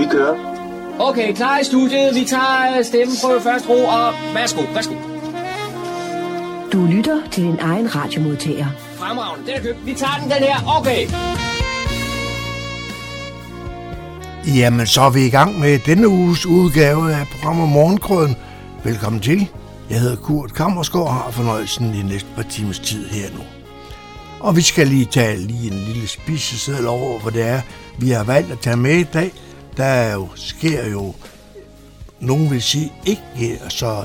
Vi kører. Okay, klar i studiet. Vi tager stemmeprøve først, ro, og værsgo. Du lytter til din egen radiomodtager. Fremragende, den er købt. Vi tager den her, okay. Jamen, så er vi i gang med denne uges udgave af programmet Morgenkrydderen. Velkommen til. Jeg hedder Kurt Kammersgaard og har fornøjelsen i næste par timers tid her nu. Og vi skal lige tage en lille spiseseddel over, hvor det er, vi har valgt at tage med i dag. Der jo, sker jo, nogen vil sige, ikke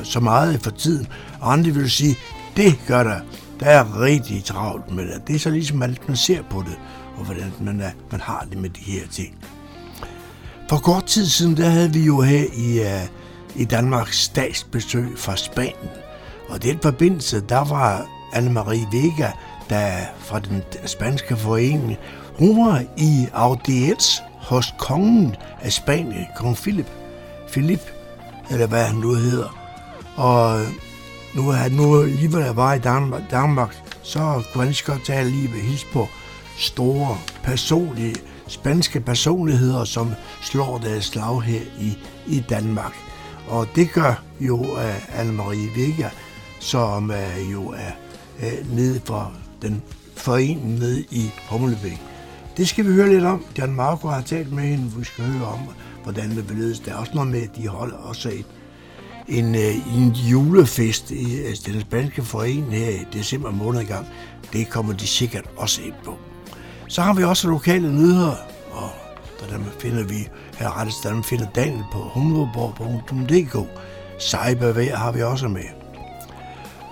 så meget for tiden, og andre vil sige, det gør der. Der er rigtig travlt med det. Det er så ligesom, at man ser på det, og hvordan man har det med de her ting. For kort tid siden, der havde vi jo her i Danmarks statsbesøg fra Spanien. Og i den forbindelse, der var Ana Maria Vega, der fra den spanske forening, hun var i audiens hos kongen af Spanien, kong Felipe, eller hvad han nu hedder. Og nu alligevel var i Danmark, så kunne han lige så godt tage alligevel hils på store personlige, spanske personligheder, som slår deres slag her i Danmark. Og det gør jo Ana Maria Vega, som jo er nede for den forening nede i Humlebæk. Det skal vi høre lidt om. Jan Marco har talt med hende, vi skal høre om, hvordan det beledes. Der er også noget med, at de holder også en julefest i den spanske forening her i december måned i gang. Det kommer de sikkert også ind på. Så har vi også lokale nyheder, og der finder vi her rettes, der finder Daniel på humleborg.dk. Cybervær har vi også med.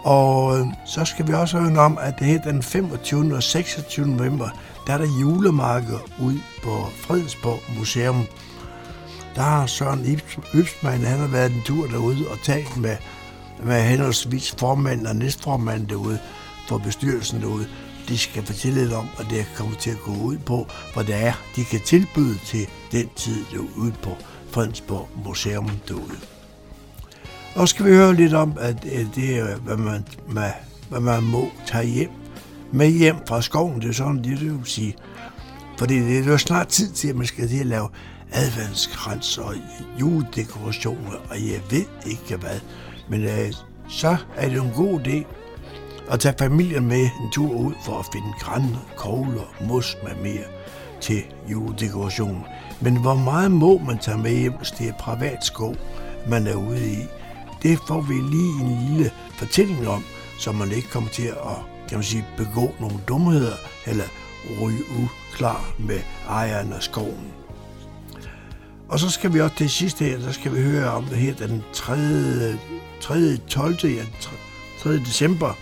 Og så skal vi også høre om, at det her den 25. og 26. november, der er der julemarked ude på Fredensborg Museum. Der har Søren Øbsmann, han har været en tur derude og talt med henholdsvis formanden og næstformanden derude for bestyrelsen derude. De skal fortælle lidt om, og det er kommet til at gå ud på, hvor det er, de kan tilbyde til den tid ude på Fredensborg Museum derude. Og skal vi høre lidt om, at det er, hvad man må tage hjem med hjem fra skoven. Det er sådan, det vil sige. Fordi det er jo snart tid til, at man skal til at lave adventskrans og juledekorationer, og jeg ved ikke hvad. Men så er det en god idé at tage familien med en tur ud for at finde graner, kogler, mos med mere til juledekorationen. Men hvor meget må man tage med hjem, hvis det er privat skov, man er ude i? Det får vi lige en lille fortælling om, så man ikke kommer til at, kan man sige, begå nogle dumheder eller ryge uklar med ejeren af skoven. Og så skal vi også til sidst her, så skal vi høre om det her den 3. december.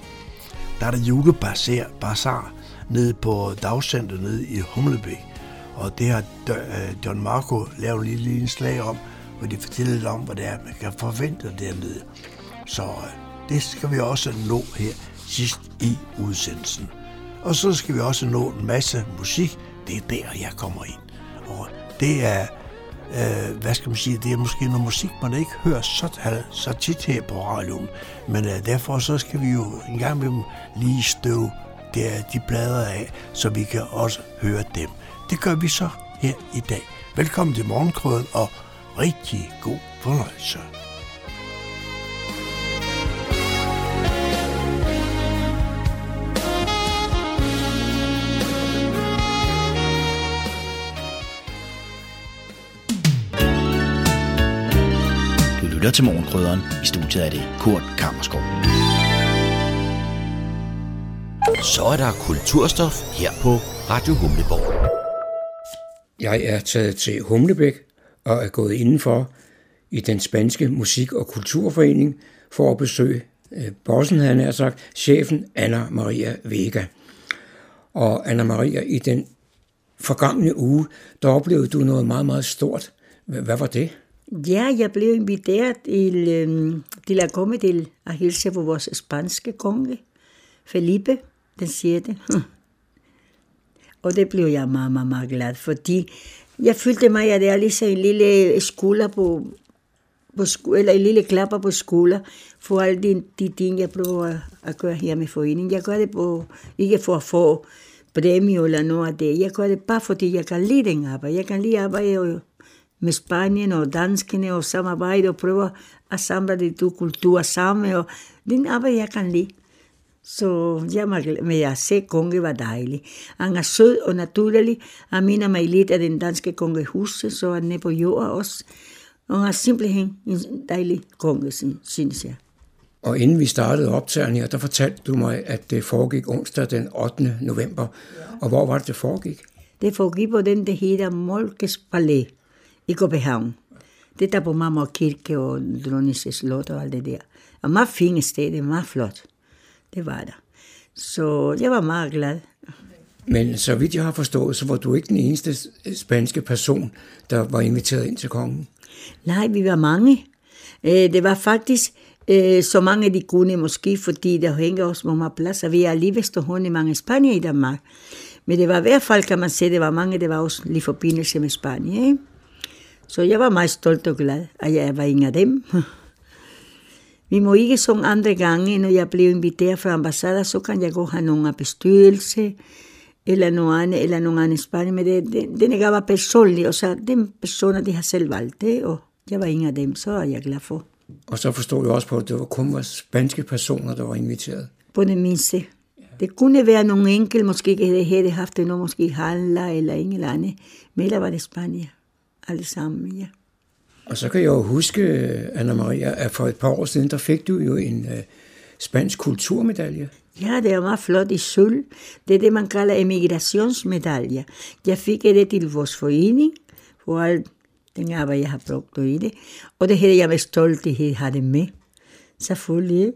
Der er der julebasar nede på Dagcenter nede i Humlebæk. Og det har John Marco lavet lige en lille slag om, hvor de fortæller lidt om, hvad det er, man kan forvente dernede. Så det skal vi også nå her sidst i udsendelsen. Og så skal vi også nå en masse musik. Det er der, jeg kommer ind. Og det er, hvad skal man sige, det er måske noget musik, man ikke hører så tit her på radioen. Men derfor så skal vi jo en gang med dem lige støve de blader af, så vi kan også høre dem. Det gør vi så her i dag. Velkommen til Morgenkrøden, og rigtig god fornøjelse. Du lytter til Morgenkrydderen. I studiet er det Kurt Kammersgaard. Så er der kulturstof her på Radio Humleborg. Jeg er taget til Humlebæk og er gået indenfor i den spanske musik- og kulturforening for at besøge bossen, havde han sagt, chefen Ana Maria Vega. Og Ana Maria, i den forgangne uge, der oplevede du noget meget, meget stort. Hvad var det? Ja, jeg blev inviteret til at komme til at hilse på vores spanske konge, Felipe den 6. Og det blev jeg meget, meget, meget glad, fordi jeg følte mig, at det er ligesom en lille skulder på eller en lille klapper på skulder for alle de ting, jeg prøver at gøre her med foreningen. Jeg gør det ikke for at få præmie eller noget af det. Jeg gør det bare, fordi jeg kan lide den arbejde. Jeg kan lide arbejde med Spanien og danskene og samarbejde og prøver at samle de to kulturer sammen. Og det er en arbejde, jeg kan lide. Så jeg må se, konge var dejlig. Han er sød og naturlig. Han minder mig lidt af den danske kongehus, så han er på jord også. Og han er simpelthen en dejlig konge, synes jeg. Og inden vi startede optagelsen her, der fortalte du mig, at det foregik onsdag den 8. november. Ja. Og hvor var det, det foregik? Det foregik på den, der hedder Molkes Palæ i København. Det der på Marmor Kirke og Dronningens Slot og alt det der. Og meget fint sted, meget flot. Det var der. Så jeg var meget glad. Men så vidt jeg har forstået, så var du ikke den eneste spanske person, der var inviteret ind til kongen? Nej, vi var mange. Det var faktisk så mange, de kunne måske, fordi der hænger også mange pladser. Vi er lige stående mange Spanier i Danmark. Men det var i hvert fald, kan man se, det var mange, der var også lige forbindelse med Spanien. Så jeg var meget stolt og glad, at jeg var en af dem. Vi må ikke som andre gange, når jeg blev inviteret fra ambassader, så kan jeg godt have nogen af bestyrelse, eller nogen anden Spanien. Men denne gang var personlig, og så den personer, de har selv valgt det, og jeg var en af dem, så er jeg glad for. Og så forstod jeg også på, at det kun var spanske personer, der var inviteret. På det mindste. Det kunne være nogen enkel, måske ikke havde haft det, måske handler eller en eller anden. Men der var det Spanien. Alle sammen, ja. Og så kan jeg jo huske, Ana Maria, at for et par år siden, der fik du jo en spansk kulturmedalje. Ja, det var meget flot i sølv. Det er det, man kalder emigrationsmedalje. Jeg fik det til vores forening, for alt den arbejde, jeg har brugt i det. Og det her, jeg var stolt af, at have det med. Selvfølgelig.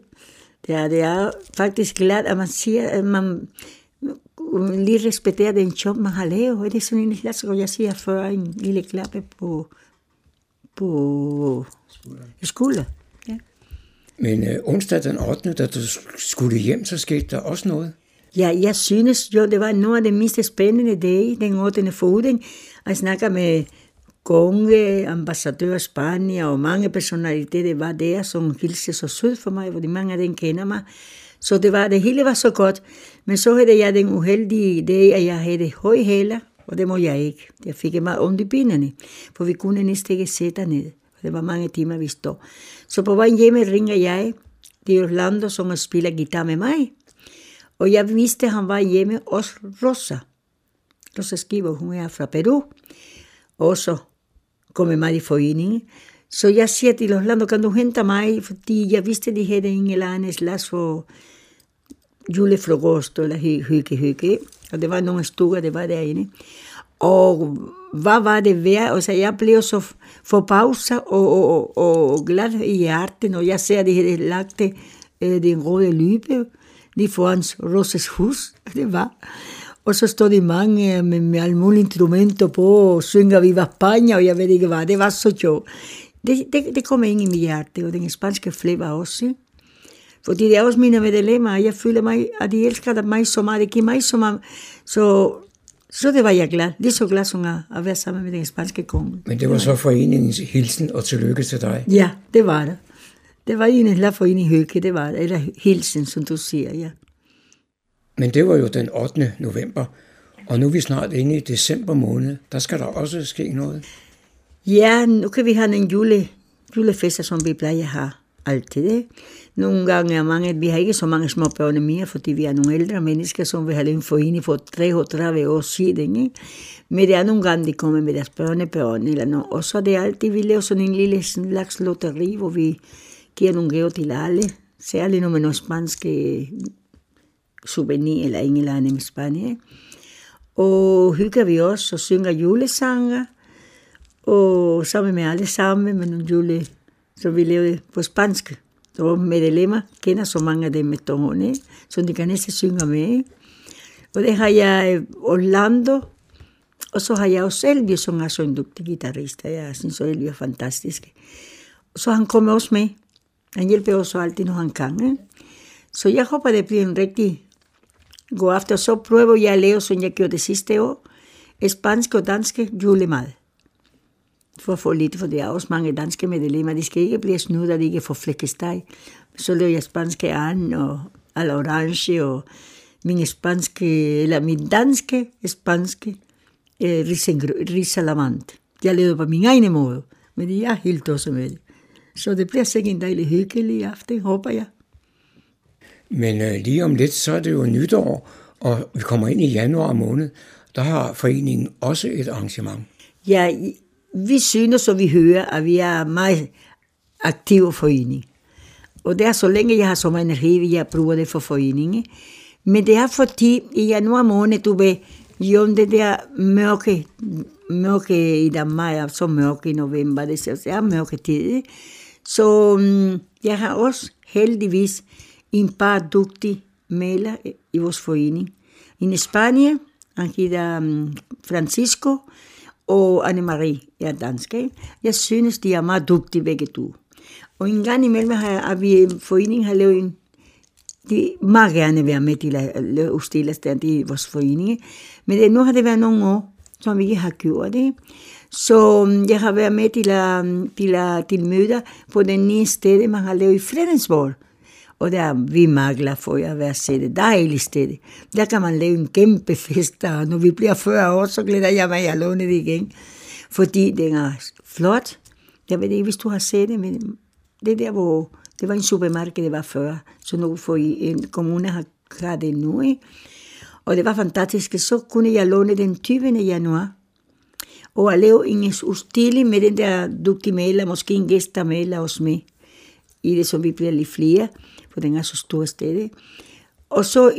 Ja, det er faktisk glad, at man siger, at man lige respekterer den job, man har lavet. Det er sådan en slags, som jeg siger før, en lille klappe på skulder. Ja. Men onsdag den 8., da du skulle hjem, så skete der også noget? Ja, jeg synes jo, det var noget af det mest spændende dag, den 8. foruden. Jeg snakker med konge, ambassadør Spanien og mange personaliteter var der, som hilste så sødt for mig, fordi mange af dem kender mig. Så det hele var så godt. Men så havde jeg den uheldige idé, at jeg havde højhæler, og det må jeg ikke. Jeg fik meget ondt i benene, for vi kunne næsten ikke sætte ned. Det var mange timer, vi stod. Så på vejen hjemme ringer jeg til Orlando, som spiller guitar med mig. Og jeg vidste, at han var hjemme hos Rosa. Rosa Skiver, hun er fra Peru. Og så kom jeg meget i foreningen. Så jeg siger til Orlando, kan du hente mig? Fordi jeg vidste, at de havde en eller anden slags for julefrokost eller hygge. Og det var nogle stukker, det var derinde. Og hvad var det værd? Og så jeg blev så forbavset og glad i hjertet, og jeg ser, at de havde lagt den røde løbe lige foran Roses hus. Det var. Og så stod de mange med alle mulige instrumenter på, og synger Viva España, og jeg ved ikke hvad. Det var så sjovt. Det kom ind i mit hjerte, og den spanske flag var også. Fordi det er også mine medlemmer, jeg føler mig, at de elsker mig så meget, de giver mig så meget. Så det var jeg glad. Lige så glad som at være sammen med den spanske konge. Men det var så foreningens hilsen og tillykke til dig? Ja, det var det. Det var en slags forening hygge, det var det. Eller hilsen, som du siger, ja. Men det var jo den 8. november, og nu er vi snart inde i december måned. Der skal der også ske noget. Ja, nu kan vi have en julefester, som vi plejer at have altid. Nogle gange er mange, vi har ikke så mange små børn mere, fordi vi er nogle ældre mennesker, som vi har lavet en forening for 33 år siden. Ikke? Men det er nogle gange, de kommer med deres børnebørn eller noget. Og så er det altid, vi laver sådan en lille slags lotteri, hvor vi giver nogle gaver til alle. Særligt når man er spanske souvenir eller en eller anden i Spanien. Og hygger vi os og synger julesanger, og sammen med alle sammen med nogle jule, som vi lever på spansk. Og medlemmer kender så mange af dem med tårne, så de kan næsten synge med. Og det har jeg Orlando, og så har jeg også Elvio, som er så en dygtig guitarist. Jeg synes, at Elvio er fantastisk. Så han kommer også med. Han hjælper også altid, når han kan. Så jeg håber, det bliver en rigtig god aften. Og så prøver jeg at lave, som jeg gjorde det sidste år, spansk og dansk julemad. For at få lidt, for det er også mange danske medlemmer. De skal ikke blive snudt, og de ikke får flækkesteg. Så laver jeg spanske an og al orange, og min danske spanske risalamant. Jeg levede på min egen måde, men jeg er helt også med det. Så det bliver sikkert en dejlig hyggelig aften, håber jeg. Men lige om lidt, så er det jo nytår, og vi kommer ind i januar måned. Der har foreningen også et arrangement. Ja, vi synes og vi hører, at vi er meget aktive forening. Og det er så længe jeg har så meget energi, jeg bruger det for foreningen. Men det er fordi i januar måned, du ved, jo det der mørke i Danmark, så mørke i november, det er mørke tid. Så jeg har også heldigvis en par dygtige maler i vores forening. I Spanien, han hedder Francisco, og Ana Maria, jeg er dansk. Jeg synes, de er meget dygtige begge to. Og en gang imellem har vi foreningen har lavet en. De meget gerne være med til at udstille stand i vores forening. Men nu har det været nogle år, som vi ikke har gjort det. Så jeg har været med til møder på det nye sted, man har lavet i Fredensborg. Og der er vi meget glade for at være set. Dejligt sted. Der kan man lave en kæmpe fest, og når vi bliver 40 år, så glæder jeg mig at låne det igen. Fordi den er flot. Jeg ved ikke, hvis du har set det, men det der, hvor det var en supermarked, det var før, så nu for en kommune har det nu. Ikke? Og det var fantastisk, så kunne jeg låne den 20. januar. Og at lave en udstilling med den der dygtige maler, måske en gæstermaler hos mig, i det, som vi bliver lidt flere, for den er så store steder. Og så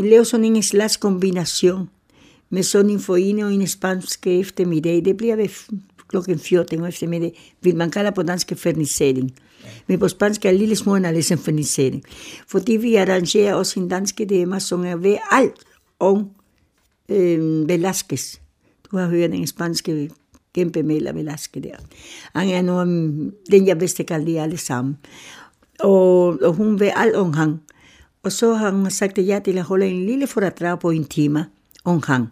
lave sådan en slags kombination med sådan en forening og en spansk eftermiddag. Det bliver ved klokken 14 eftermiddag, vil man kalde på dansk fernisering. Men på spansk er lille små analysen fernisering. Fordi vi arrangerer også en dansk dema, som er ved alt om Velázquez. Du har hørt den spanske kæmpe maler Velázquez der. Han er nogen, den jeg bedste kan lide alle sammen. Og hun ved alt om ham. Og så har hun sagt ja til at holde en lille foredrag på en time om ham.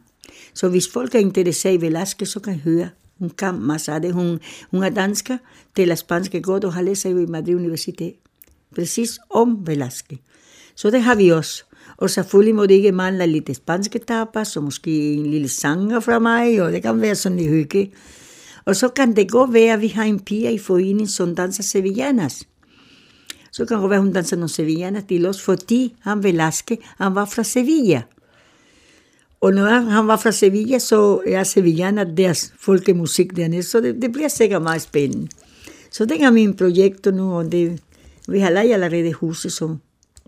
Så hvis folk er interesseret i Velázquez, så kan høre. Hun kan masser af det. Hun er dansker, taler spansk godt og har læst i Madrid Universitet. Præcis om Velázquez. Så det har vi også. Og selvfølgelig må det ikke mangle lidt spanske tapas, og måske en lille sanger fra mig, og det kan være sådan lidt hygge. Og så kan det godt være, at vi har en pige i foreningen, som danser sevillanas. Så kan det godt være, at hun danser nogle sevillanas til os, fordi han Velázquez, han var fra Sevilla. Og når han var fra Sevilla, så er sevillaner deres folkemusik dernede, så det bliver sikkert meget spændende. Så det er min projekt nu, og det, vi har lejet allerede huset, så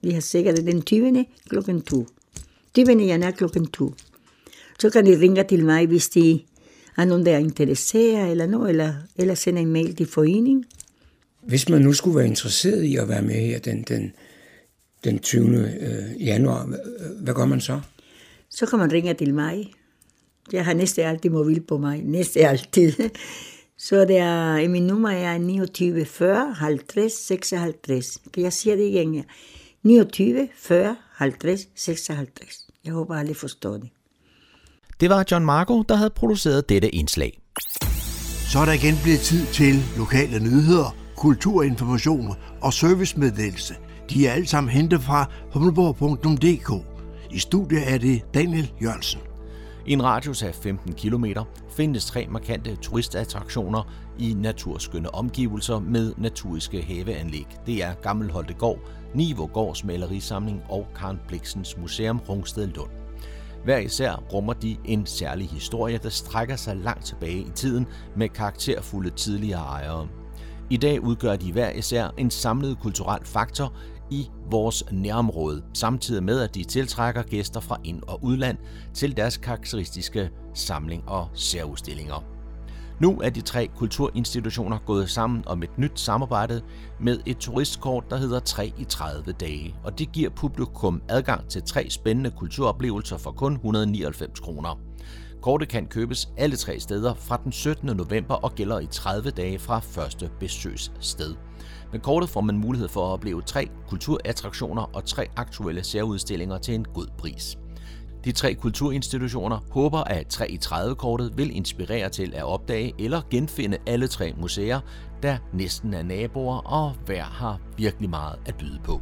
vi har sikkert den 20. klokken 2. 20. januar klokken 2. Så kan de ringe til mig, hvis de er nogen, der er interesseret, eller noget, eller sende en mail til foreningen. Hvis man nu skulle være interesseret i at være med her den 20. januar, hvad gør man så? Så kan man ringe til mig. Jeg har næste altid mobil på mig. Næste altid. Så det er, min nummer er 29 40 50 56. Kan jeg sige det igen? 29 40 50 56. Jeg håber, alle forstår det. Det var John Marco, der havde produceret dette indslag. Så er der igen blevet tid til lokale nyheder, kulturinformationer og servicemeddelelse. De er alle sammen hentet fra humleborg.dk. I studiet er det Daniel Jørgensen. I en radius af 15 kilometer findes 3 markante turistattraktioner i naturskønne omgivelser med naturiske haveanlæg. Det er Gammel Holtegård, Nivaagaards Malerisamling og Karen Blixens Museum Rungsted-Lund. Hver især rummer de en særlig historie, der strækker sig langt tilbage i tiden med karakterfulde tidligere ejere. I dag udgør de hver især en samlet kulturel faktor i vores nærområde, samtidig med at de tiltrækker gæster fra ind- og udland til deres karakteristiske samling og særudstillinger. Nu er de 3 kulturinstitutioner gået sammen om et nyt samarbejde med et turistkort, der hedder 3 i 30 dage, og det giver publikum adgang til 3 spændende kulturoplevelser for kun 199 kroner. Kortet kan købes alle 3 steder fra den 17. november og gælder i 30 dage fra første besøgssted. Med kortet får man mulighed for at opleve 3 kulturattraktioner og 3 aktuelle særudstillinger til en god pris. De 3 kulturinstitutioner håber, at 3 i 30-kortet vil inspirere til at opdage eller genfinde alle 3 museer, der næsten er naboer og hver har virkelig meget at byde på.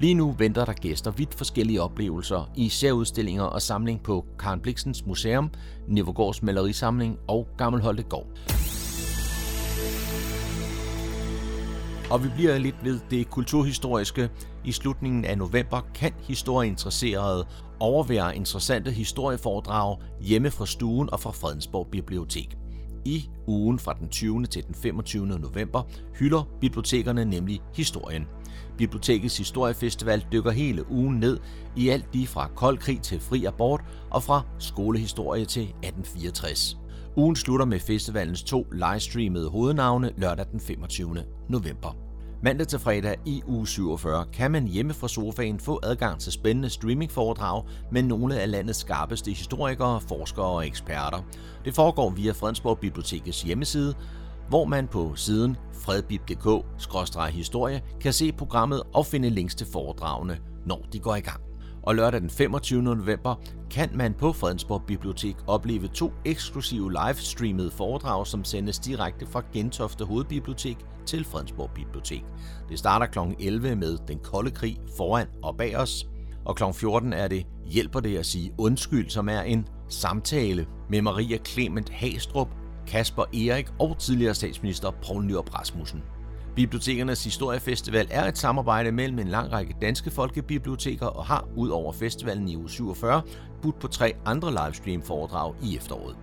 Lige nu venter der gæster vidt forskellige oplevelser i særudstillinger og samling på Karen Blixens Museum, Nivaagaards Malerisamling og Gammel Holtegård. Og vi bliver lidt ved det kulturhistoriske. I slutningen af november kan historieinteresserede overvære interessante historieforedrag hjemme fra stuen og fra Fredensborg Bibliotek. I ugen fra den 20. til den 25. november hylder bibliotekerne nemlig historien. Bibliotekets historiefestival dykker hele ugen ned i alt lige fra kold krig til fri abort og fra skolehistorie til 1864. Ugen slutter med festivalens 2 livestreamede hovednavne lørdag den 25. november. Mandag til fredag i uge 47 kan man hjemme fra sofaen få adgang til spændende streamingforedrag med nogle af landets skarpeste historikere, forskere og eksperter. Det foregår via Fredensborg Bibliotekets hjemmeside, hvor man på siden fredbib.dk/historie kan se programmet og finde links til foredragene, når de går i gang. Og lørdag den 25. november kan man på Fredensborg Bibliotek opleve 2 eksklusive livestreamede foredrag, som sendes direkte fra Gentofte Hovedbibliotek til Fredensborg Bibliotek. Det starter kl. 11 med Den kolde krig foran og bag os, og kl. 14 er det Hjælper det at sige undskyld, som er en samtale med Maria Clement Hastrup, Kasper Erik og tidligere statsminister Poul Nyrup Rasmussen. Bibliotekernes historiefestival er et samarbejde mellem en lang række danske folkebiblioteker og har ud over festivalen i uge 47 budt på 3 andre livestream-foredrag i efteråret.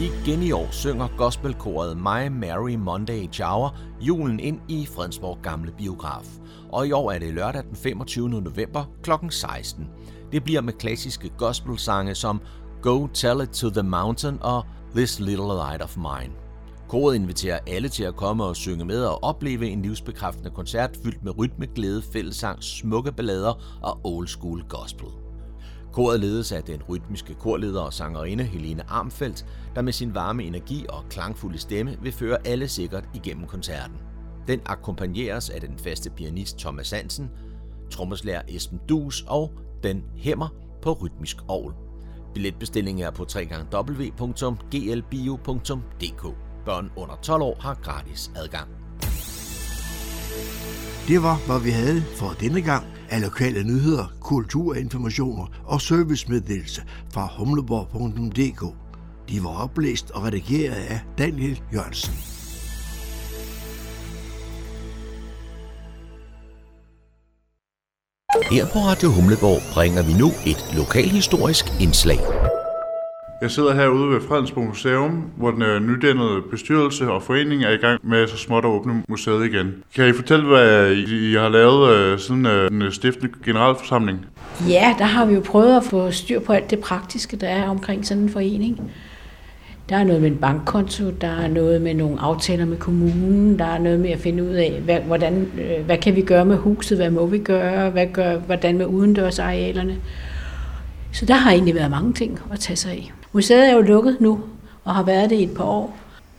Igen i år synger gospelkoret My Mary Monday Choir julen ind i Fredensborg Gamle Biograf. Og i år er det lørdag den 25. november kl. 16. Det bliver med klassiske gospelsange som Go Tell It to the Mountain og This Little Light of Mine. Koret inviterer alle til at komme og synge med og opleve en livsbekræftende koncert fyldt med rytme, glæde, fællessang, smukke ballader og old school gospel. Koret ledes af den rytmiske korleder og sangerinde Helene Armfeldt, der med sin varme energi og klangfulde stemme vil føre alle sikkert igennem koncerten. Den akkompagneres af den faste pianist Thomas Hansen, trommeslager Esben Dus og den hæmmer på rytmisk orgel. Billetbestillingen er på www.glbio.dk. Børn under 12 år har gratis adgang. Det var, hvad vi havde for denne gang af lokale nyheder, kulturinformationer og servicemeddelelse fra humleborg.dk. De var oplæst og redigeret af Daniel Jørgensen. Her på Radio Humleborg bringer vi nu et lokalhistorisk indslag. Jeg sidder herude ved Fredensborg Museum, hvor den nydannede bestyrelse og forening er i gang med så småt at åbne museet igen. Kan I fortælle, hvad I har lavet siden den stiftende generalforsamling? Ja, der har vi jo prøvet at få styr på alt det praktiske, der er omkring sådan en forening. Der er noget med en bankkonto, der er noget med nogle aftaler med kommunen, der er noget med at finde ud af, hvad kan vi gøre med huset, hvad må vi gøre, hvordan med udendørsarealerne. Så der har egentlig været mange ting at tage sig af. Museet er jo lukket nu, og har været det i et par år.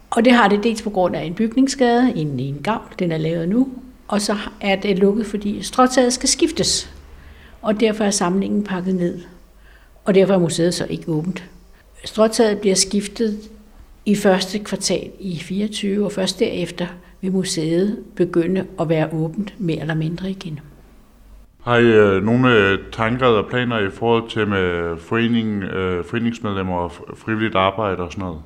Og det har det dels på grund af en bygningsskade, en gavl, den er lavet nu. Og så er det lukket, fordi stråtaget skal skiftes. Og derfor er samlingen pakket ned. Og derfor er museet så ikke åbent. Stråtaget bliver skiftet i første kvartal i 24, og først derefter vil museet begynde at være åbent mere eller mindre igen. Har I nogle tanker og planer i forhold til med foreningen, foreningsmedlemmer og frivilligt arbejde og sådan noget?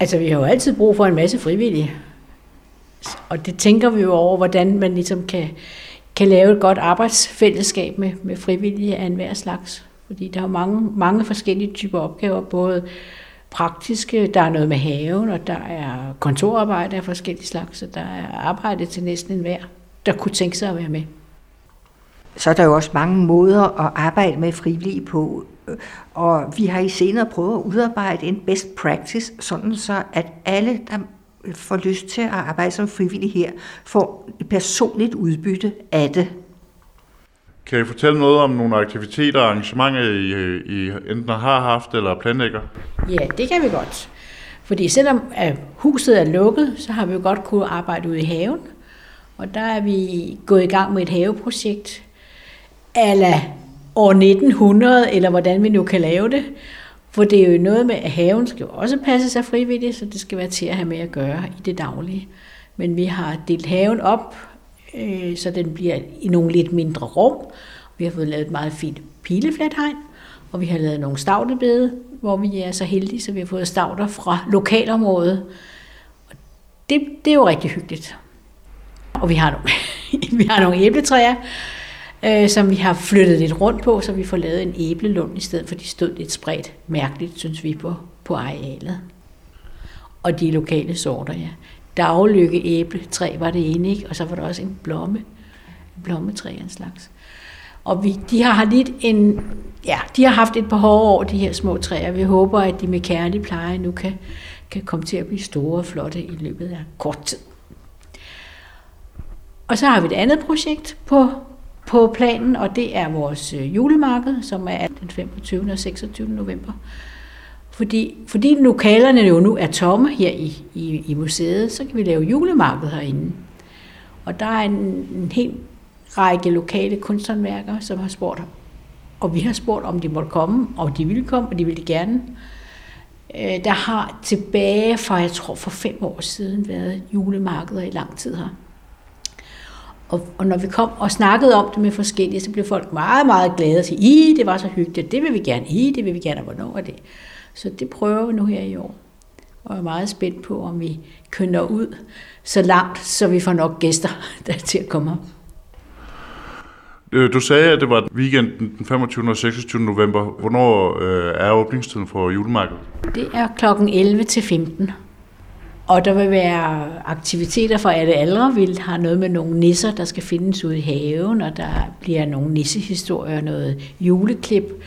Altså, vi har jo altid brug for en masse frivillige. Og det tænker vi jo over, hvordan man ligesom kan lave et godt arbejdsfællesskab med frivillige af enhver slags. Fordi der er jo mange forskellige typer opgaver, både praktiske, der er noget med haven, og der er kontorarbejde af forskellige slags, og der er arbejde til næsten enhver, der kunne tænke sig at være med. Så er der jo også mange måder at arbejde med frivillige på, og vi har i senere prøvet at udarbejde en best practice, sådan så at alle, der får lyst til at arbejde som frivillige her, får et personligt udbytte af det. Kan I fortælle noget om nogle aktiviteter og arrangementer, I enten har haft eller planlægger? Ja, det kan vi godt. Fordi selvom huset er lukket, så har vi jo godt kunnet arbejde ude i haven, og der er vi gået i gang med et haveprojekt, eller år 1900, eller hvordan vi nu kan lave det. For det er jo noget med, at haven skal jo også passe sig frivilligt, så det skal være til at have med at gøre i det daglige. Men vi har delt haven op, så den bliver i nogle lidt mindre rum. Vi har fået lavet et meget fint pileflathegn, og vi har lavet nogle stavtebede, hvor vi er så heldige, så vi har fået stavter fra lokalområdet. Og det er jo rigtig hyggeligt. Og vi har nogle æbletræer, som vi har flyttet lidt rundt på, så vi får lavet en æblelund i stedet for de stod lidt spredt mærkeligt, synes vi, på arealet. Og de lokale sorter, ja. Dagløkke æbletræ var det ene, ikke? Og så var der også en blommetræ en slags. Og de har haft et par hårde år, de her små træer. Vi håber, at de med kærlig pleje nu kan komme til at blive store og flotte i løbet af kort tid. Og så har vi et andet projekt på planen, og det er vores julemarked, som er den 25. og 26. november. Fordi lokalerne jo nu er tomme her i museet, så kan vi lave julemarked herinde. Og der er en hel række lokale kunsthåndværkere, som har spurgt, og vi har spurgt, om de måtte komme, og de ville komme, og de ville gerne. Der har tilbage fra, jeg tror, for 5 år siden været julemarkeder i lang tid her. Og når vi kom og snakkede om det med forskellige, så blev folk meget, meget glade og sagde, det var så hyggeligt, det vil vi gerne, det vil vi gerne, og hvornår er det? Så det prøver vi nu her i år. Og jeg er meget spændt på, om vi kønner ud så langt, så vi får nok gæster der til at komme op. Du sagde, at det var weekenden den 25. og 26. november. Hvornår er åbningstiden for julemarkedet? Det er klokken 11 til 15. Og der vil være aktiviteter for alle aldre. Vi har noget med nogle nisser, der skal findes ude i haven, og der bliver nogle nissehistorier, noget juleklip.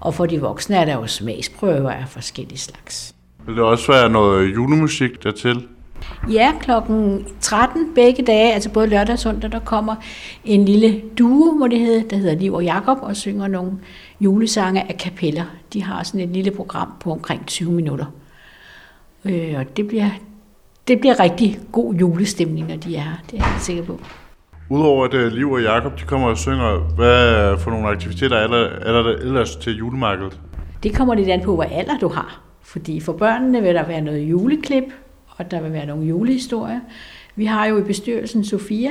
Og for de voksne er der jo smagsprøver af forskellige slags. Vil der også være noget julemusik dertil? Ja, klokken 13 begge dage, altså både lørdag og søndag, der kommer en lille duo, må det hedde, der hedder Liv og Jakob, og synger nogle julesange af kapeller. De har sådan et lille program på omkring 20 minutter. Og det bliver rigtig god julestemning, når de er her, det er jeg sikker på. Udover at Liv og Jakob de kommer og synger, hvad for nogle aktiviteter er der ellers til julemarkedet? Det kommer lidt an på, hvad alder du har, fordi for børnene vil der være noget juleklip, og der vil være nogle julehistorier. Vi har jo i bestyrelsen Sofia,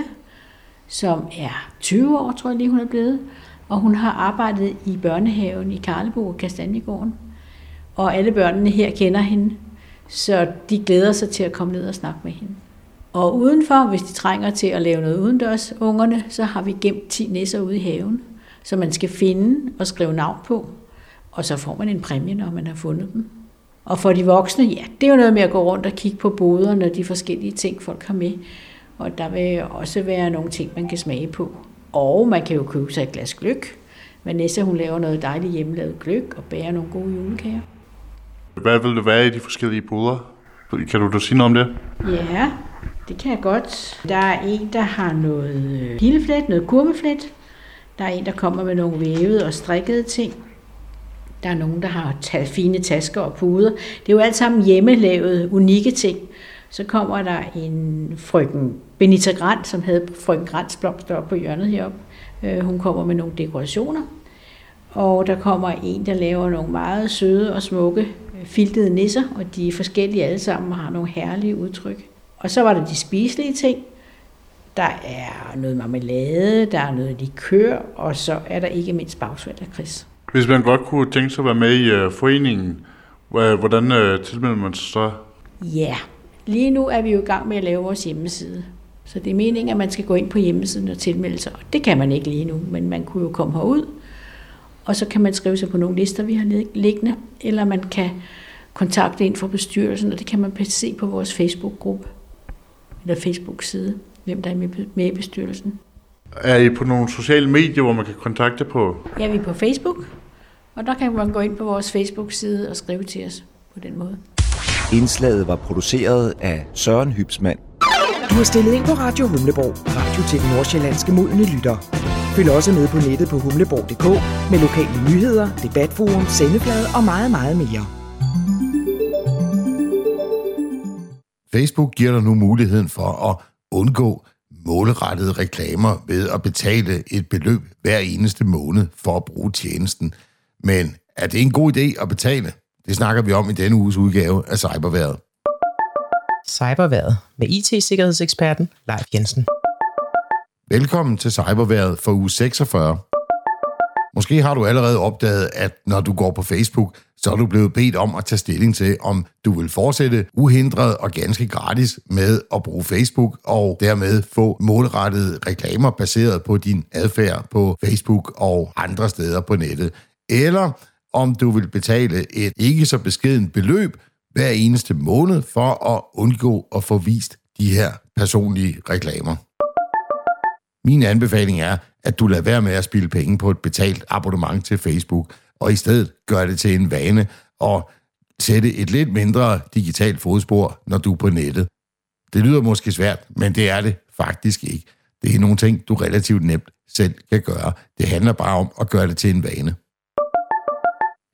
som er 20 år, tror jeg lige hun er blevet, og hun har arbejdet i børnehaven i Karlebo og Kastanjegården, og alle børnene her kender hende, så de glæder sig til at komme ned og snakke med hende. Og udenfor, hvis de trænger til at lave noget udendørs, ungerne, så har vi gemt 10 nisser ude i haven, som man skal finde og skrive navn på, og så får man en præmie, når man har fundet dem. Og for de voksne, ja, det er jo noget med at gå rundt og kigge på boderne og de forskellige ting, folk har med. Og der vil også være nogle ting, man kan smage på. Og man kan jo købe sig et glas gløgg. Vanessa, hun laver noget dejligt hjemmelavet gløgg og bager nogle gode julekager. Hvad vil det være i de forskellige boder? Kan du da sige noget om det? Ja, det kan jeg godt. Der er en, der har noget pileflet, noget kurveflet. Der er en, der kommer med nogle vævede og strikkede ting. Der er nogen, der har fine tasker og puder. Det er jo alt sammen hjemmelavede, unikke ting. Så kommer der en frøken Benita Grant, som havde frøken Grants blomster op på hjørnet heroppe. Hun kommer med nogle dekorationer. Og der kommer en, der laver nogle meget søde og smukke filtede nisser. Og de er forskellige alle sammen og har nogle herlige udtryk. Og så var der de spiselige ting. Der er noget marmelade, der er noget likør, og så er der ikke mindst bagsvælder kris. Hvis man godt kunne tænke sig at være med i foreningen, hvordan tilmelder man sig så? Ja, lige nu er vi jo i gang med at lave vores hjemmeside. Så det er meningen, at man skal gå ind på hjemmesiden og tilmelde sig. Det kan man ikke lige nu, men man kunne jo komme herud. Og så kan man skrive sig på nogle lister, vi har liggende. Eller man kan kontakte en fra bestyrelsen, og det kan man se på vores Facebook-gruppe. Eller Facebook-side, hvem der er med i bestyrelsen. Er I på nogle sociale medier, hvor man kan kontakte på? Ja, vi er på Facebook, og der kan man gå ind på vores Facebook-side og skrive til os på den måde. Indslaget var produceret af Søren Øbsmann. Du har stillet ind på Radio Humleborg, radio til den nordsjællandske modne lytter. Følg også med på nettet på humleborg.dk med lokale nyheder, debatforum, sendeflade og meget, meget mere. Facebook giver dig nu muligheden for at undgå målrettede reklamer ved at betale et beløb hver eneste måned for at bruge tjenesten. Men er det en god idé at betale? Det snakker vi om i denne uges udgave af Cyberværet. Cyberværet med IT-sikkerhedseksperten Leif Jensen. Velkommen til Cyberværet for uge 46. Måske har du allerede opdaget, at når du går på Facebook, så er du blevet bedt om at tage stilling til, om du vil fortsætte uhindret og ganske gratis med at bruge Facebook, og dermed få målrettede reklamer baseret på din adfærd på Facebook og andre steder på nettet. Eller om du vil betale et ikke så beskeden beløb hver eneste måned for at undgå at få vist de her personlige reklamer. Min anbefaling er, at du lader være med at spilde penge på et betalt abonnement til Facebook, og i stedet gør det til en vane og sætte et lidt mindre digitalt fodspor, når du er på nettet. Det lyder måske svært, men det er det faktisk ikke. Det er nogle ting, du relativt nemt selv kan gøre. Det handler bare om at gøre det til en vane.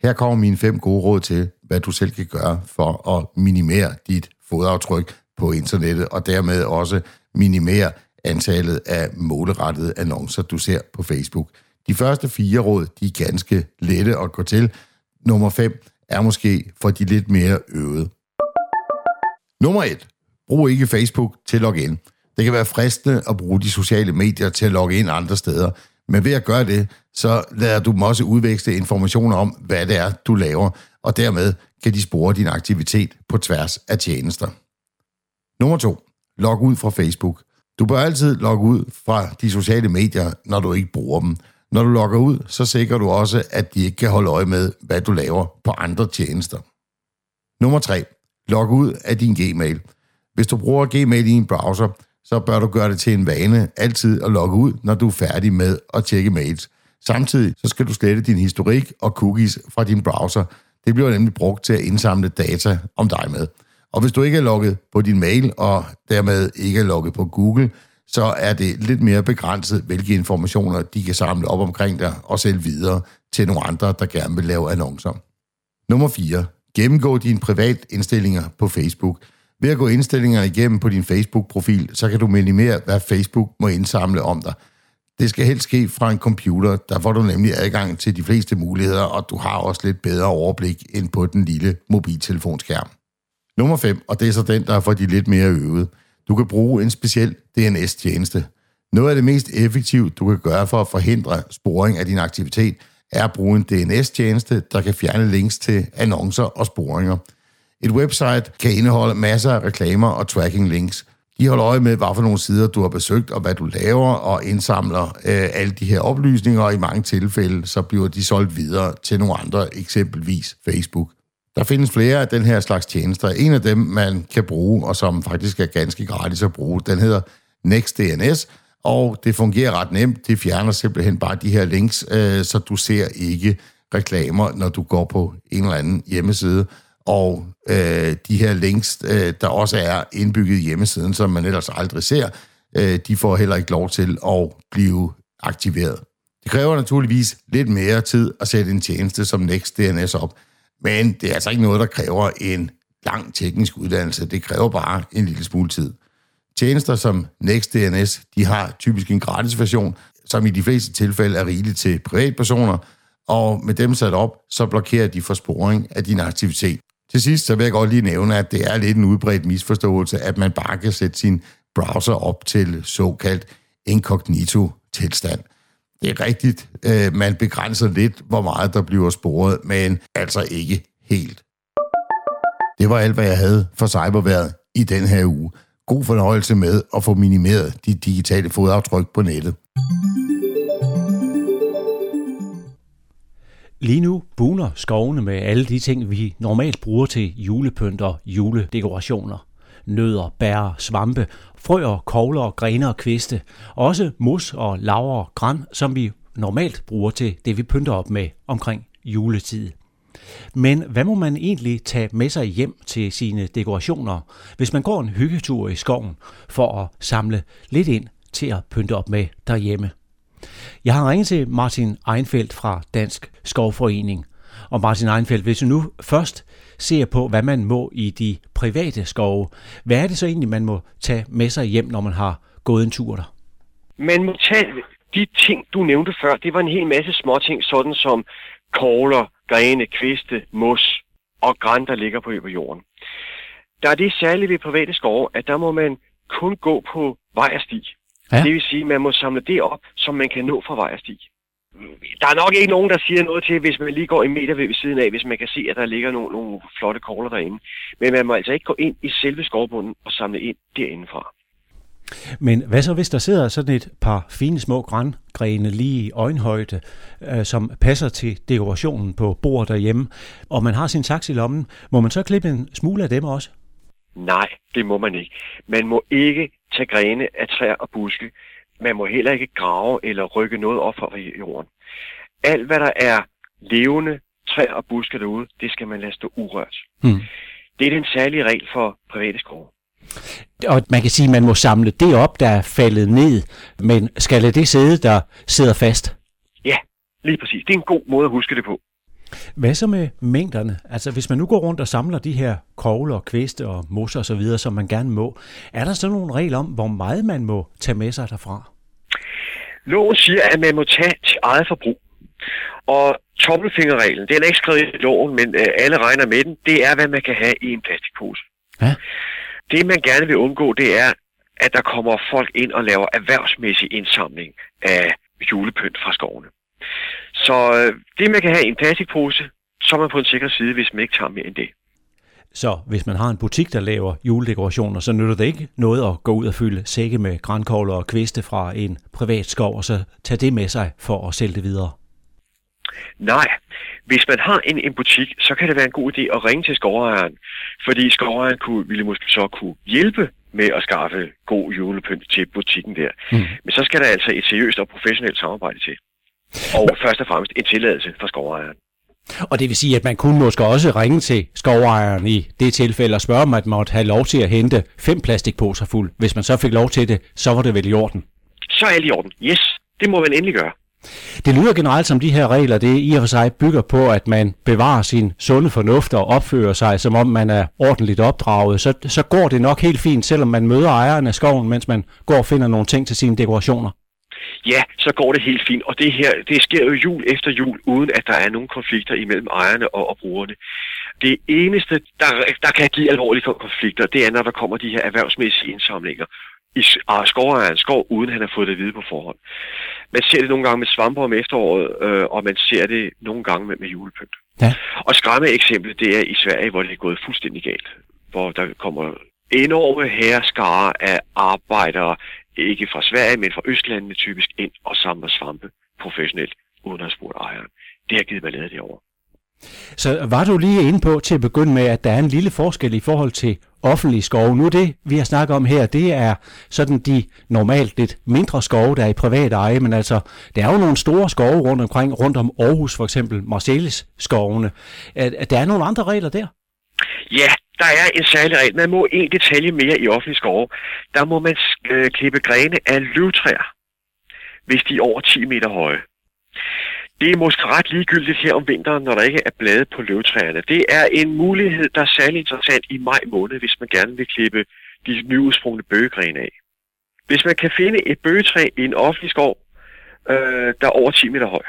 Her kommer mine 5 gode råd til, hvad du selv kan gøre for at minimere dit fodaftryk på internettet, og dermed også minimere antallet af målrettede annoncer, du ser på Facebook. De første 4 råd, de er ganske lette at gå til. Nummer 5 er måske for de lidt mere øvede. Nummer 1. Brug ikke Facebook til at logge ind. Det kan være fristende at bruge de sociale medier til at logge ind andre steder, men ved at gøre det, så lader du dem også udveksle informationer om, hvad det er, du laver, og dermed kan de spore din aktivitet på tværs af tjenester. Nummer 2. Log ud fra Facebook. Du bør altid logge ud fra de sociale medier, når du ikke bruger dem. Når du logger ud, så sikrer du også, at de ikke kan holde øje med, hvad du laver på andre tjenester. Nummer 3. Log ud af din Gmail. Hvis du bruger Gmail i en browser, så bør du gøre det til en vane altid at logge ud, når du er færdig med at tjekke mails. Samtidig så skal du slette din historik og cookies fra din browser. Det bliver nemlig brugt til at indsamle data om dig med. Og hvis du ikke er logget på din mail, og dermed ikke er logget på Google, så er det lidt mere begrænset, hvilke informationer de kan samle op omkring dig og sælge videre til nogle andre, der gerne vil lave annoncer. Nummer 4. Gennemgå dine privatindstillinger på Facebook. Ved at gå indstillingerne igennem på din Facebook-profil, så kan du minimere, hvad Facebook må indsamle om dig. Det skal helst ske fra en computer, der får du nemlig adgang til de fleste muligheder, og du har også lidt bedre overblik end på den lille mobiltelefonskærm. Nummer 5, og det er så den, der er for de lidt mere øvede. Du kan bruge en speciel DNS-tjeneste. Noget af det mest effektive, du kan gøre for at forhindre sporing af din aktivitet, er at bruge en DNS-tjeneste, der kan fjerne links til annoncer og sporinger. Et website kan indeholde masser af reklamer og tracking-links. De holder øje med, hvad for nogle sider du har besøgt, og hvad du laver, og indsamler alle de her oplysninger, og i mange tilfælde så bliver de solgt videre til nogle andre, eksempelvis Facebook. Der findes flere af den her slags tjenester. En af dem, man kan bruge, og som faktisk er ganske gratis at bruge, den hedder NextDNS, og det fungerer ret nemt. Det fjerner simpelthen bare de her links, så du ser ikke reklamer, når du går på en eller anden hjemmeside. Og de her links, der også er indbygget i hjemmesiden, som man ellers aldrig ser, de får heller ikke lov til at blive aktiveret. Det kræver naturligvis lidt mere tid at sætte en tjeneste som NextDNS op, men det er altså ikke noget, der kræver en lang teknisk uddannelse. Det kræver bare en lille smule tid. Tjenester som NextDNS, de har typisk en gratis version, som i de fleste tilfælde er rigeligt til privatpersoner, og med dem sat op, så blokerer de for sporing af din aktivitet. Til sidst så vil jeg godt lige nævne, at det er lidt en udbredt misforståelse, at man bare kan sætte sin browser op til såkaldt incognito-tilstand. Det er rigtigt, man begrænser lidt, hvor meget der bliver sporet, men altså ikke helt. Det var alt, hvad jeg havde for cyberværet i den her uge. God fornøjelse med at få minimeret de digitale fodaftryk på nettet. Lige nu buner skovene med alle de ting, vi normalt bruger til julepynt og juledekorationer. Nødder, bær, svampe, frøer, kogler, grene og kviste. Også mos og laver og gran, som vi normalt bruger til det, vi pynter op med omkring juletid. Men hvad må man egentlig tage med sig hjem til sine dekorationer, hvis man går en hyggetur i skoven for at samle lidt ind til at pynte op med derhjemme? Jeg har ringet til Martin Einfeldt fra Dansk Skovforening. Og Martin Einfeldt, hvis du nu først ser på, hvad man må i de private skove, hvad er det så egentlig, man må tage med sig hjem, når man har gået en tur der? Man må tage de ting, du nævnte før. Det var en hel masse små ting, sådan som kogler, grene, kviste, mos og gran, der ligger på jorden. Der er det særligt ved private skove, at der må man kun gå på vej og sti. Ja. Det vil sige, at man må samle det op, som man kan nå fra vej og sti. Der er nok ikke nogen, der siger noget til, hvis man lige går en meter ved siden af, hvis man kan se, at der ligger nogle flotte kogler derinde. Men man må altså ikke gå ind i selve skovbunden og samle ind derindefra. Men hvad så, hvis der sidder sådan et par fine små grangrene lige i øjenhøjde, som passer til dekorationen på bordet derhjemme, og man har sin saks i lommen, må man så klippe en smule af dem også? Nej, det må man ikke. Man må ikke tage grene af træer og buske. Man må heller ikke grave eller rykke noget op fra jorden. Alt, hvad der er levende træer og buske derude, det skal man lade stå urørt. Hmm. Det er den særlige regel for private skove. Og man kan sige, at man må samle det op, der er faldet ned, men skal det sidde, der sidder fast? Ja, lige præcis. Det er en god måde at huske det på. Hvad så med mængderne? Altså, hvis man nu går rundt og samler de her kogler, kvæste og mosser og så videre, som man gerne må, er der så nogle regler om, hvor meget man må tage med sig derfra? Loven siger, at man må tage til eget forbrug. Og tommelfingerreglen, den er ikke skrevet i loven, men alle regner med den, det er, hvad man kan have i en plastikpose. Ja. Det, man gerne vil undgå, det er, at der kommer folk ind og laver erhvervsmæssig indsamling af julepynt fra skovene. Så det, man kan have i en plastikpose, så er man på en sikker side, hvis man ikke tager mere end det. Så hvis man har en butik, der laver juledekorationer, så nytter det ikke noget at gå ud og fylde sække med grankogler og kviste fra en privat skov, og så tage det med sig for at sælge det videre? Nej. Hvis man har en butik, så kan det være en god idé at ringe til skovejeren, fordi skovejeren ville måske så kunne hjælpe med at skaffe god julepynt til butikken der. Mm. Men så skal der altså et seriøst og professionelt samarbejde til. Og først og fremmest en tilladelse fra skovejeren. Og det vil sige, at man kunne måske også ringe til skovejeren i det tilfælde og spørge, om man måtte have lov til at hente 5 plastikposer fuld. Hvis man så fik lov til det, så var det vel i orden? Så er alt i orden. Yes, det må man endelig gøre. Det lyder generelt som de her regler, det i og for sig bygger på, at man bevarer sin sunde fornuft og opfører sig, som om man er ordentligt opdraget. Så går det nok helt fint, selvom man møder ejeren af skoven, mens man går og finder nogle ting til sine dekorationer. Ja, så går det helt fint, og det sker jo jul efter jul, uden at der er nogen konflikter imellem ejerne og brugerne. Det eneste, der kan give alvorlige konflikter, det er, når der kommer de her erhvervsmæssige indsamlinger i skovejernes skov, uden han har fået det at vide på forhånd. Man ser det nogle gange med svampe om efteråret, og man ser det nogle gange med julepynt. Ja. Og skræmme eksemplet, det er i Sverige, hvor det er gået fuldstændig galt, hvor der kommer enorme hærskare af arbejdere, ikke fra Sverige, men fra Østlandene typisk, ind og samler svampe professionelt, uden at spurgt ejeren. Det har givet ballade derovre. Så var du lige inde på til at begynde med, at der er en lille forskel i forhold til offentlige skove. Nu det, vi har snakket om her, det er sådan de normalt lidt mindre skove, der er i privat eje, men altså, der er jo nogle store skove rundt om Aarhus, for eksempel Marseilles skovene. Der er nogle andre regler der? Ja, der er en særlig regel. Man må en detalje mere i offentlige skove. Der må man klippe grene af løvtræer, hvis de er over 10 meter høje. Det er måske ret ligegyldigt her om vinteren, når der ikke er blade på løvtræerne. Det er en mulighed, der er særlig interessant i maj måned, hvis man gerne vil klippe de nyudsprungne bøgegrene af. Hvis man kan finde et bøgetræ i en offentlig skov, der er over 10 meter høj,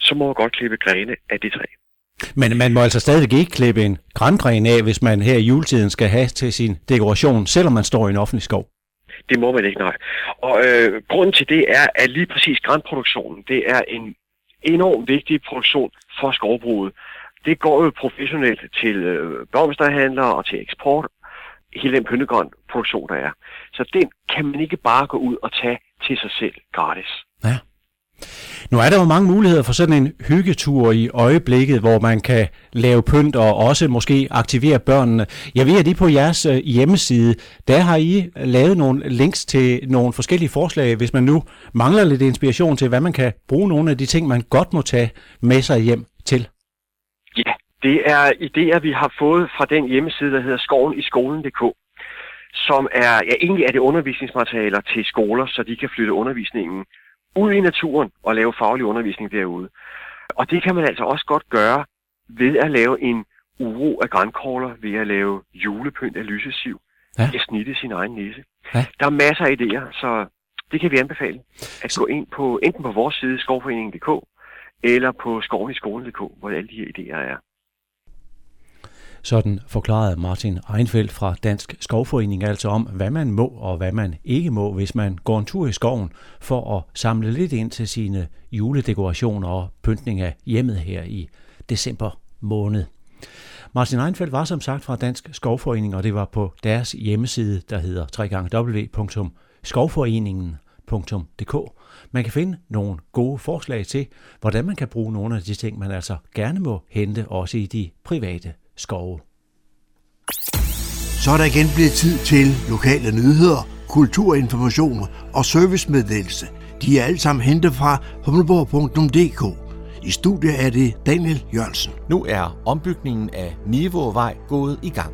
så må man godt klippe grene af det træ. Men man må altså stadig ikke klippe en grangren af, hvis man her i juletiden skal have til sin dekoration, selvom man står i en offentlig skov. Det må man ikke, nej. Og grunden til det er, at lige præcis granproduktionen, det er en enormt vigtig produktion for skovbruget. Det går jo professionelt til blomsterhandlere og til eksport, hele den pyntegrønproduktion, der er. Så den kan man ikke bare gå ud og tage til sig selv gratis. Ja. Nu er der jo mange muligheder for sådan en hyggetur i øjeblikket, hvor man kan lave pynt og også måske aktivere børnene. Jeg ved, at I på jeres hjemmeside, der har I lavet nogle links til nogle forskellige forslag, hvis man nu mangler lidt inspiration til, hvad man kan bruge nogle af de ting, man godt må tage med sig hjem til. Ja, det er idéer, vi har fået fra den hjemmeside, der hedder skoveniskolen.dk, som er, ja, egentlig er det undervisningsmaterialer til skoler, så de kan flytte undervisningen ud i naturen og lave faglig undervisning derude. Og det kan man altså også godt gøre ved at lave en uro af grankogler, ved at lave julepynt af lysesiv, ja, at snitte sin egen nisse. Ja. Der er masser af idéer, så det kan vi anbefale at gå ind på, enten på vores side, skovforeningen.dk, eller på skoveniskolen.dk, hvor alle de her idéer er. Sådan forklarede Martin Einfeldt fra Dansk Skovforening altså om, hvad man må og hvad man ikke må, hvis man går en tur i skoven for at samle lidt ind til sine juledekorationer og pyntning af hjemmet her i december måned. Martin Einfeldt var som sagt fra Dansk Skovforening, og det var på deres hjemmeside, der hedder www.skovforeningen.dk. Man kan finde nogle gode forslag til, hvordan man kan bruge nogle af de ting, man altså gerne må hente, også i de private skove. Så er der igen blevet tid til lokale nyheder, kulturinformationer og servicemeddelelse. De er alle sammen hentet fra humleborg.dk. I studiet er det Daniel Jørgensen. Nu er ombygningen af Nivaagaard gået i gang.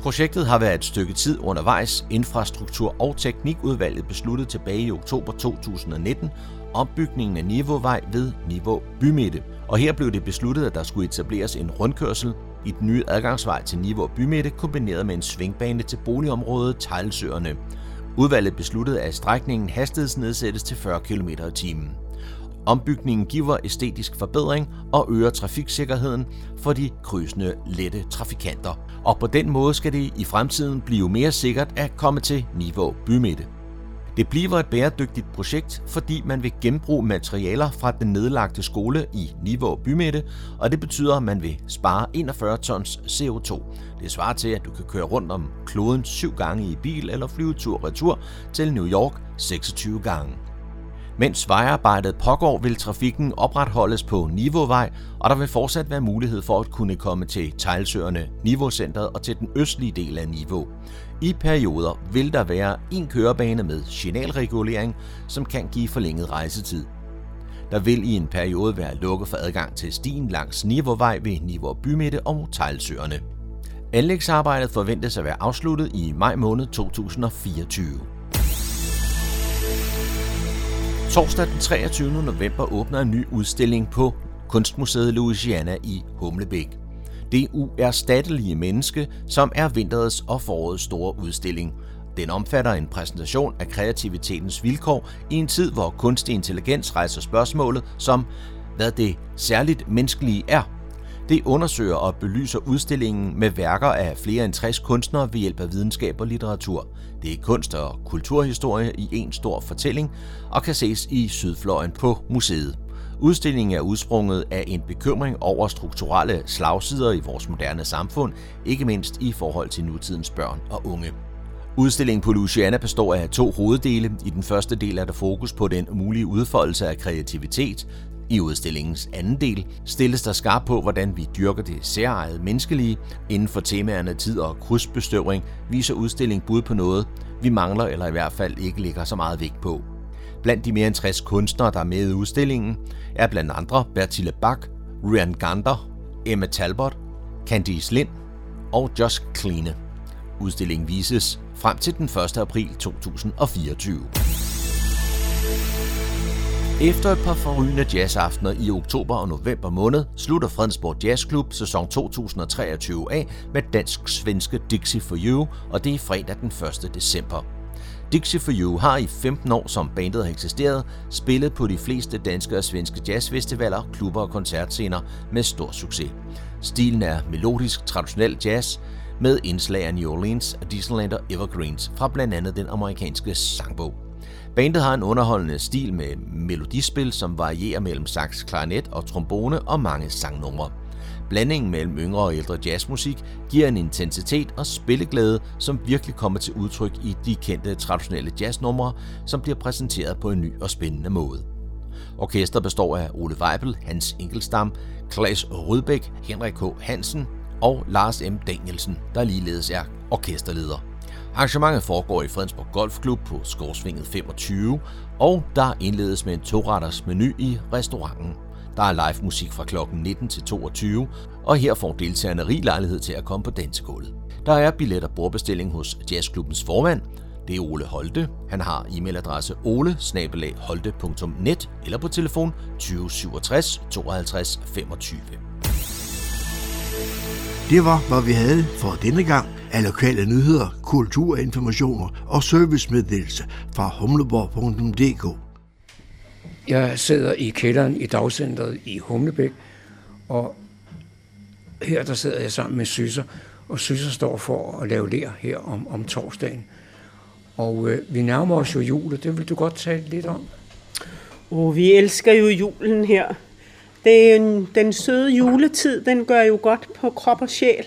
Projektet har været et stykke tid undervejs. Infrastruktur- og teknikudvalget besluttede tilbage i oktober 2019 ombygningen af Nivaagaard ved Nivå Bymitte. Og her blev det besluttet, at der skulle etableres en rundkørsel i den nye adgangsvej til Nivå Bymitte, kombineret med en svingbane til boligområdet Tejlsøerne. Udvalget besluttede, at strækningen hastighedsnedsættes til 40 km/t. Ombygningen giver æstetisk forbedring og øger trafiksikkerheden for de krydsende lette trafikanter. Og på den måde skal det i fremtiden blive mere sikkert at komme til Nivå Bymitte. Det bliver et bæredygtigt projekt, fordi man vil genbruge materialer fra den nedlagte skole i Nivå Bymitte, og det betyder, at man vil spare 41 tons CO2. Det svarer til, at du kan køre rundt om kloden 7 gange i bil eller flyve tur-retur til New York 26 gange. Mens vejarbejdet pågår, vil trafikken opretholdes på Nivaagaard, og der vil fortsat være mulighed for at kunne komme til Tejlsøerne, Nivaagaardcentret og til den østlige del af Nivaagaard. I perioder vil der være en kørebane med signalregulering, som kan give forlænget rejsetid. Der vil i en periode være lukket for adgang til stien langs Nivaagaard ved Nivaagaard Bymitte og Tejlsøerne. Anlægsarbejdet forventes at være afsluttet i maj måned 2024. Torsdag den 23. november åbner en ny udstilling på Kunstmuseet Louisiana i Humlebæk. Det uerstattelige menneske, som er vinterets og forårets store udstilling. Den omfatter en præsentation af kreativitetens vilkår i en tid, hvor kunstig intelligens rejser spørgsmålet som, hvad det særligt menneskelige er. Det undersøger og belyser udstillingen med værker af flere end 60 kunstnere ved hjælp af videnskab og litteratur. Det er kunst- og kulturhistorie i en stor fortælling og kan ses i sydfløjen på museet. Udstillingen er udsprunget af en bekymring over strukturelle slagsider i vores moderne samfund, ikke mindst i forhold til nutidens børn og unge. Udstillingen på Louisiana består af 2 hoveddele. I den første del er der fokus på den mulige udfoldelse af kreativitet. I udstillingens anden del stilles der skarpt på, hvordan vi dyrker det særejede menneskelige. Inden for temaerne tid og krydsbestøvring viser udstillingen bud på noget, vi mangler eller i hvert fald ikke lægger så meget vægt på. Blandt de mere end 60 kunstnere, der er med i udstillingen, er blandt andre Bertille Bach, Ryan Gander, Emma Talbot, Candice Lind og Josh Kline. Udstillingen vises frem til den 1. april 2024. Efter et par forrygende jazzaftener i oktober og november måned, slutter Fredensborg Jazzklub sæson 2023 af med dansk-svenske Dixie for You, og det er fredag den 1. december. Dixie for You har i 15 år, som bandet har eksisteret, spillet på de fleste danske og svenske jazzfestivaler, klubber og koncertscener med stor succes. Stilen er melodisk traditionel jazz med indslag af New Orleans, Disneyland og Evergreens fra bl.a. den amerikanske sangbog. Bandet har en underholdende stil med melodispil, som varierer mellem sax, klarinet og trombone og mange sangnumre. Blandingen mellem yngre og ældre jazzmusik giver en intensitet og spilleglæde, som virkelig kommer til udtryk i de kendte traditionelle jazznumre, som bliver præsenteret på en ny og spændende måde. Orkestret består af Ole Weibel, Hans Enkelstam, Claes Rudbæk, Henrik H. Hansen og Lars M. Danielsen, der ligeledes er orkesterleder. Arrangementet foregår i Fredensborg Golfklub på Skovsvinget 25, og der indledes med en 2-retters menu i restauranten. Der er live musik fra kl. 19 til 22, og her får deltagerne rig lejlighed til at komme på dansegulvet. Der er billet og bordbestilling hos jazzklubbens formand. Det er Ole Holte. Han har e-mailadresse ole@holte.net eller på telefon 2067 52 25. Det var, hvad vi havde for denne gang af lokale nyheder, kulturinformationer og servicemeddelelse fra humleborg.dk. Jeg sidder i kælderen i dagcentret i Humlebæk, og her der sidder jeg sammen med Sysser, og Sysser står for at lave ler her om torsdagen. Og vi nærmer os jo jul, og det vil du godt tale lidt om. Vi elsker jo julen her. Det er den søde juletid, den gør jo godt på krop og sjæl.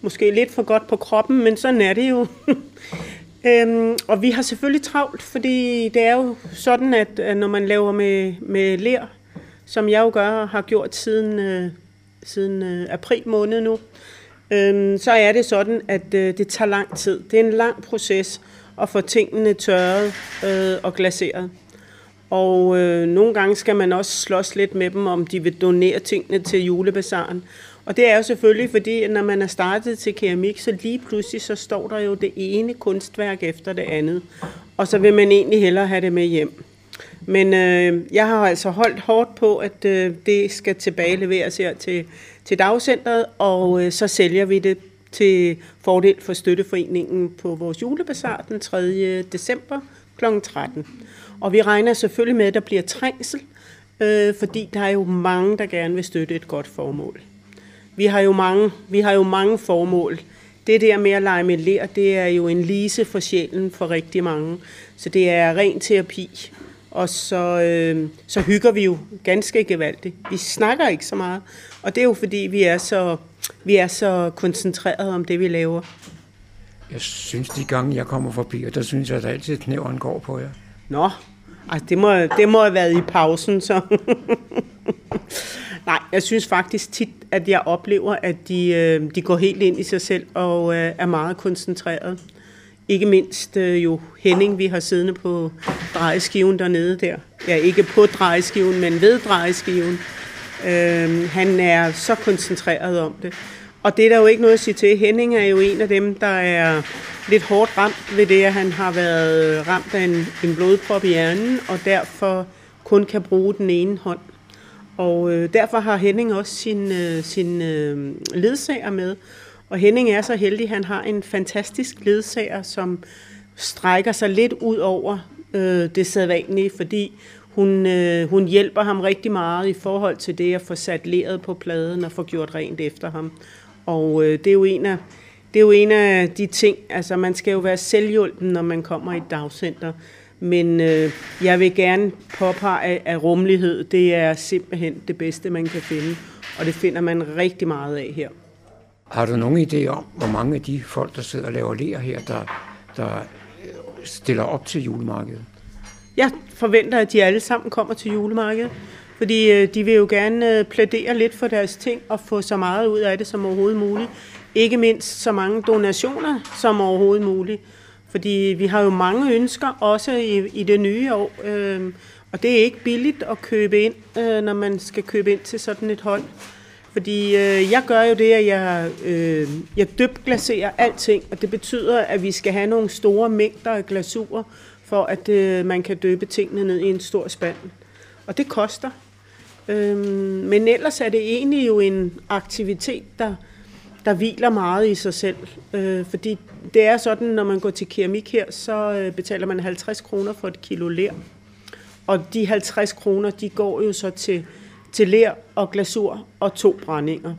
Måske lidt for godt på kroppen, men sådan er det jo. Og vi har selvfølgelig travlt, fordi det er jo sådan, at når man laver med ler, som jeg jo gør og har gjort siden april måned nu, så er det sådan, at det tager lang tid. Det er en lang proces at få tingene tørret og glaseret. Og nogle gange skal man også slås lidt med dem, om de vil donere tingene til julebasaren. Og det er jo selvfølgelig, fordi når man er startet til keramik, så lige pludselig så står der jo det ene kunstværk efter det andet. Og så vil man egentlig hellere have det med hjem. Men jeg har altså holdt hårdt på, at det skal tilbageleveres her til dagcentret, og så sælger vi det til fordel for støtteforeningen på vores julebasar den 3. december kl. 13. Og vi regner selvfølgelig med, at der bliver trængsel, fordi der er jo mange, der gerne vil støtte et godt formål. Vi har jo mange formål. Det der med at lege med ler, det er jo en lise for sjælen for rigtig mange. Så det er ren terapi. Og så hygger vi jo ganske gevaldigt. Vi snakker ikke så meget. Og det er jo fordi, vi er så koncentreret om det, vi laver. Jeg synes, de gange jeg kommer forbi, og der synes jeg, at der altid knæveren går på jer. Nå, altså det må have været i pausen, så... Nej, jeg synes faktisk tit, at jeg oplever, at de går helt ind i sig selv og er meget koncentreret. Ikke mindst jo Henning, vi har siddende på drejeskiven dernede der. Ja, ikke på drejeskiven, men ved drejeskiven. Han er så koncentreret om det. Og det er der jo ikke noget at sige til. Henning er jo en af dem, der er lidt hårdt ramt ved det, at han har været ramt af en blodprop i hjernen, og derfor kun kan bruge den ene hånd. Og derfor har Henning også sin ledsager med. Og Henning er så heldig, han har en fantastisk ledsager, som strækker sig lidt ud over det sædvanlige, fordi hun hjælper ham rigtig meget i forhold til det at få sat leret på pladen og få gjort rent efter ham. Og det er jo en af de ting, altså man skal jo være selvhjulpen, når man kommer i et dagcenter. Men jeg vil gerne påpege, at rummelighed, det er simpelthen det bedste, man kan finde. Og det finder man rigtig meget af her. Har du nogen idé om, hvor mange af de folk, der sidder og laver ler her, der stiller op til julemarkedet? Jeg forventer, at de alle sammen kommer til julemarkedet. Fordi de vil jo gerne plædere lidt for deres ting og få så meget ud af det som overhovedet muligt. Ikke mindst så mange donationer som overhovedet muligt. Fordi vi har jo mange ønsker, også i det nye år. Og det er ikke billigt at købe ind, når man skal købe ind til sådan et hold. Fordi jeg gør jo det, at jeg dybglaserer alting. Og det betyder, at vi skal have nogle store mængder af glasurer, for at man kan døbe tingene ned i en stor spand. Og det koster. Men ellers er det egentlig jo en aktivitet, der hviler meget i sig selv. Fordi det er sådan, når man går til keramik her, så betaler man 50 kroner for et kilo ler. Og de 50 kroner, de går jo så til ler og glasur og 2 brændinger.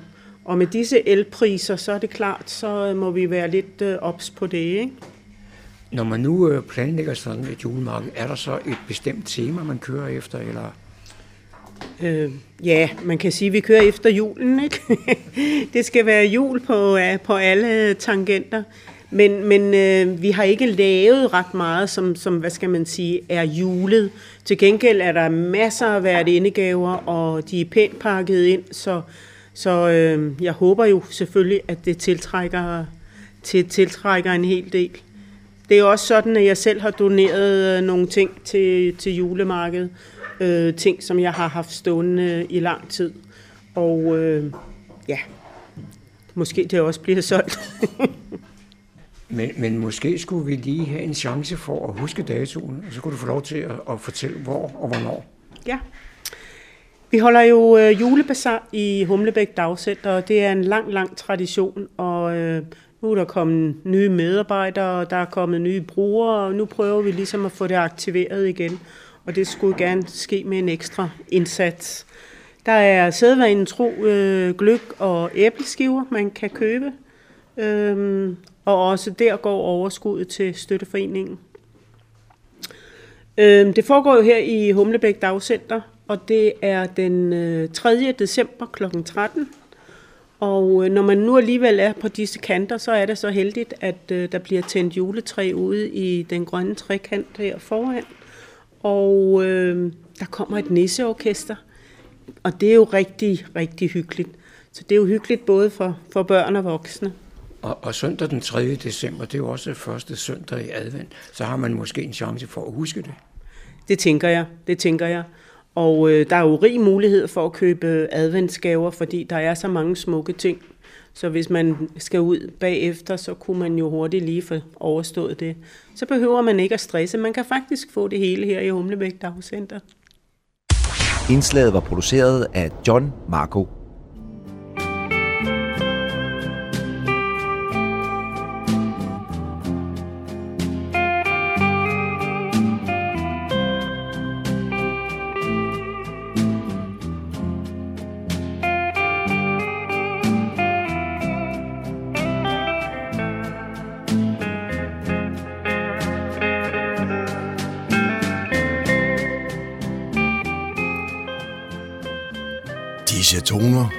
Og med disse elpriser, så er det klart, så må vi være lidt ops på det, ikke? Når man nu planlægger sådan et julemarked, er der så et bestemt tema, man kører efter, eller...? Ja, man kan sige, at vi kører efter julen, ikke? Det skal være jul på alle tangenter. Men vi har ikke lavet ret meget, som hvad skal man sige, er julet. Til gengæld er der masser af værtindegaver, og de er pænt pakket ind, så jeg håber jo selvfølgelig, at det tiltrækker en hel del. Det er jo også sådan, at jeg selv har doneret nogle ting til julemarkedet. Ting, som jeg har haft stående i lang tid. Og måske det også bliver solgt. men måske skulle vi lige have en chance for at huske datoen, og så kunne du få lov til at fortælle, hvor og hvornår. Ja. Vi holder jo julebasar i Humlebæk Dagcenter, og det er en lang, lang tradition, og nu er der kommet nye medarbejdere, der er kommet nye brugere, og nu prøver vi ligesom at få det aktiveret igen. Og det skulle gerne ske med en ekstra indsats. Der er sædvanen tro gløgg og æbleskiver, man kan købe. Og også der går overskuddet til støtteforeningen. Det foregår jo her i Humlebæk Dagcenter, og det er den 3. december kl. 13. Og når man nu alligevel er på disse kanter, så er det så heldigt, at der bliver tændt juletræ ude i den grønne trekant her foran. Og der kommer et nisseorkester, og det er jo rigtig, rigtig hyggeligt. Så det er jo hyggeligt både for børn og voksne. Og søndag den 3. december, det er jo også første søndag i advent, så har man måske en chance for at huske det. Det tænker jeg. Og der er jo rig mulighed for at købe adventsgaver, fordi der er så mange smukke ting. Så hvis man skal ud bagefter, så kunne man jo hurtigt lige få overstået det. Så behøver man ikke at stresse. Man kan faktisk få det hele her i Humlebæk Dagcenter. Indslaget var produceret af John Marco. Disse toner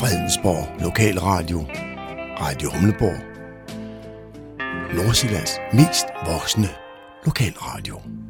Fredensborg Lokalradio, Radio Humleborg, Nordsjællands mest voksne lokalradio.